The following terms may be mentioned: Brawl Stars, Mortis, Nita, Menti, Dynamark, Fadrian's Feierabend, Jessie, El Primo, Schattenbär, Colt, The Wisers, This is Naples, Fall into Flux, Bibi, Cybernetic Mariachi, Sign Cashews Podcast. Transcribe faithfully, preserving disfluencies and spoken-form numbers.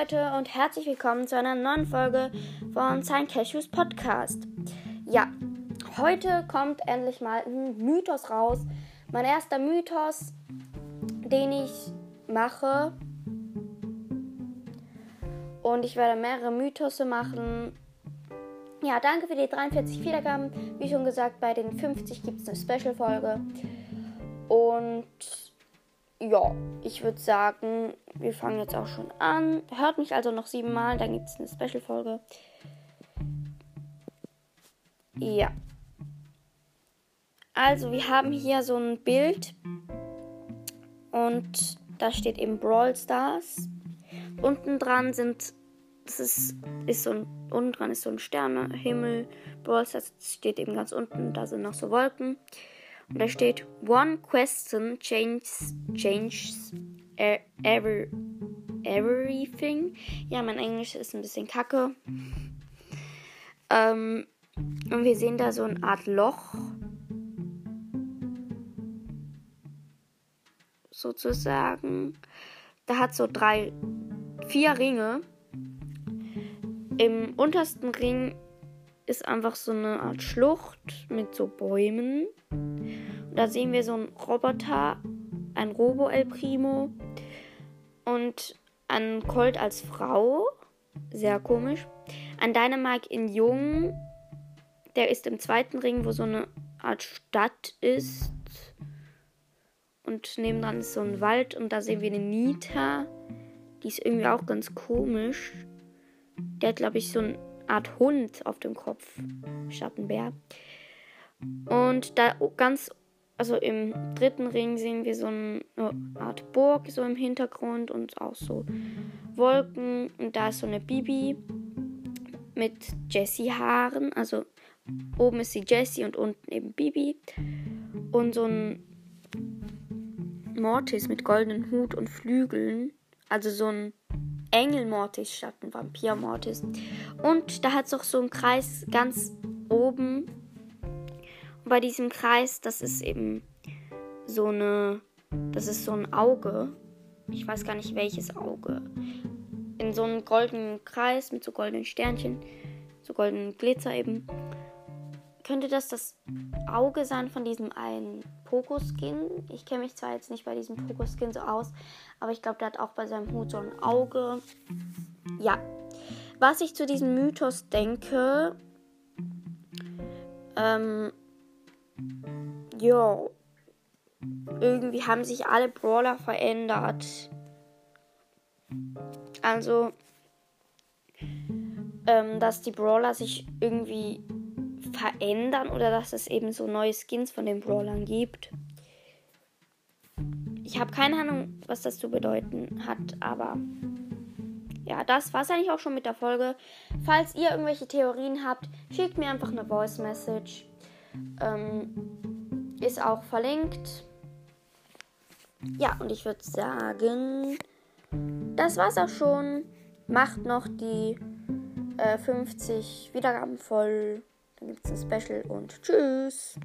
Leute und herzlich willkommen zu einer neuen Folge von Sign Cashews Podcast. Ja, heute kommt endlich mal ein Mythos raus. Mein erster Mythos, den ich mache. Und ich werde mehrere Mythose machen. Ja, danke für die dreiundvierzig Wiedergaben. Wie schon gesagt, bei den fünfzig gibt es eine Special-Folge. Und ja, ich würde sagen, wir fangen jetzt auch schon an. Hört mich also noch siebenmal, dann gibt es eine Special-Folge. Ja. Also, wir haben hier so ein Bild. Und da steht eben Brawl Stars. Unten dran sind, das ist, ist so ein, unten dran ist so ein Sternenhimmel. Brawl Stars steht eben ganz unten, da sind noch so Wolken. Und da steht, one question changes, changes every, everything. Ja, mein Englisch ist ein bisschen kacke. Ähm, und wir sehen da so eine Art Loch. Sozusagen. Da hat so drei, vier Ringe. Im untersten Ring ist einfach so eine Art Schlucht mit so Bäumen. Und da sehen wir so einen Roboter, ein Robo El Primo und einen Colt als Frau, sehr komisch. Ein Dynamark in Jung, der ist im zweiten Ring, wo so eine Art Stadt ist. Und nebendran ist so ein Wald und da sehen wir eine Nita. Die ist irgendwie auch ganz komisch. Der hat, glaube ich, so eine Art Hund auf dem Kopf. Schattenbär. Und da ganz, also im dritten Ring sehen wir so eine Art Burg so im Hintergrund und auch so Wolken. Und da ist so eine Bibi mit Jessie-Haaren. Also oben ist die Jessie und unten eben Bibi. Und so ein Mortis mit goldenem Hut und Flügeln. Also so ein Engel-Mortis statt ein Vampir-Mortis. Und da hat es auch so einen Kreis ganz oben. Und bei diesem Kreis, das ist eben so eine, das ist so ein Auge. Ich weiß gar nicht, welches Auge. In so einem goldenen Kreis mit so goldenen Sternchen, so goldenen Glitzer eben. Könnte das das Auge sein von diesem einen Pokoskin? Ich kenne mich zwar jetzt nicht bei diesem Pokoskin so aus, aber ich glaube, der hat auch bei seinem Hut so ein Auge. Ja, was ich zu diesem Mythos denke, ähm, ja, irgendwie haben sich alle Brawler verändert. Also, ähm, dass die Brawler sich irgendwie verändern oder dass es eben so neue Skins von den Brawlern gibt. Ich habe keine Ahnung, was das zu bedeuten hat, aber ja, das war es eigentlich auch schon mit der Folge. Falls ihr irgendwelche Theorien habt, schickt mir einfach eine Voice Message. Ähm, ist auch verlinkt. Ja, und ich würde sagen, das war's auch schon. Macht noch die äh, fünfzig Wiedergaben voll. Dann gibt es ein Special und tschüss.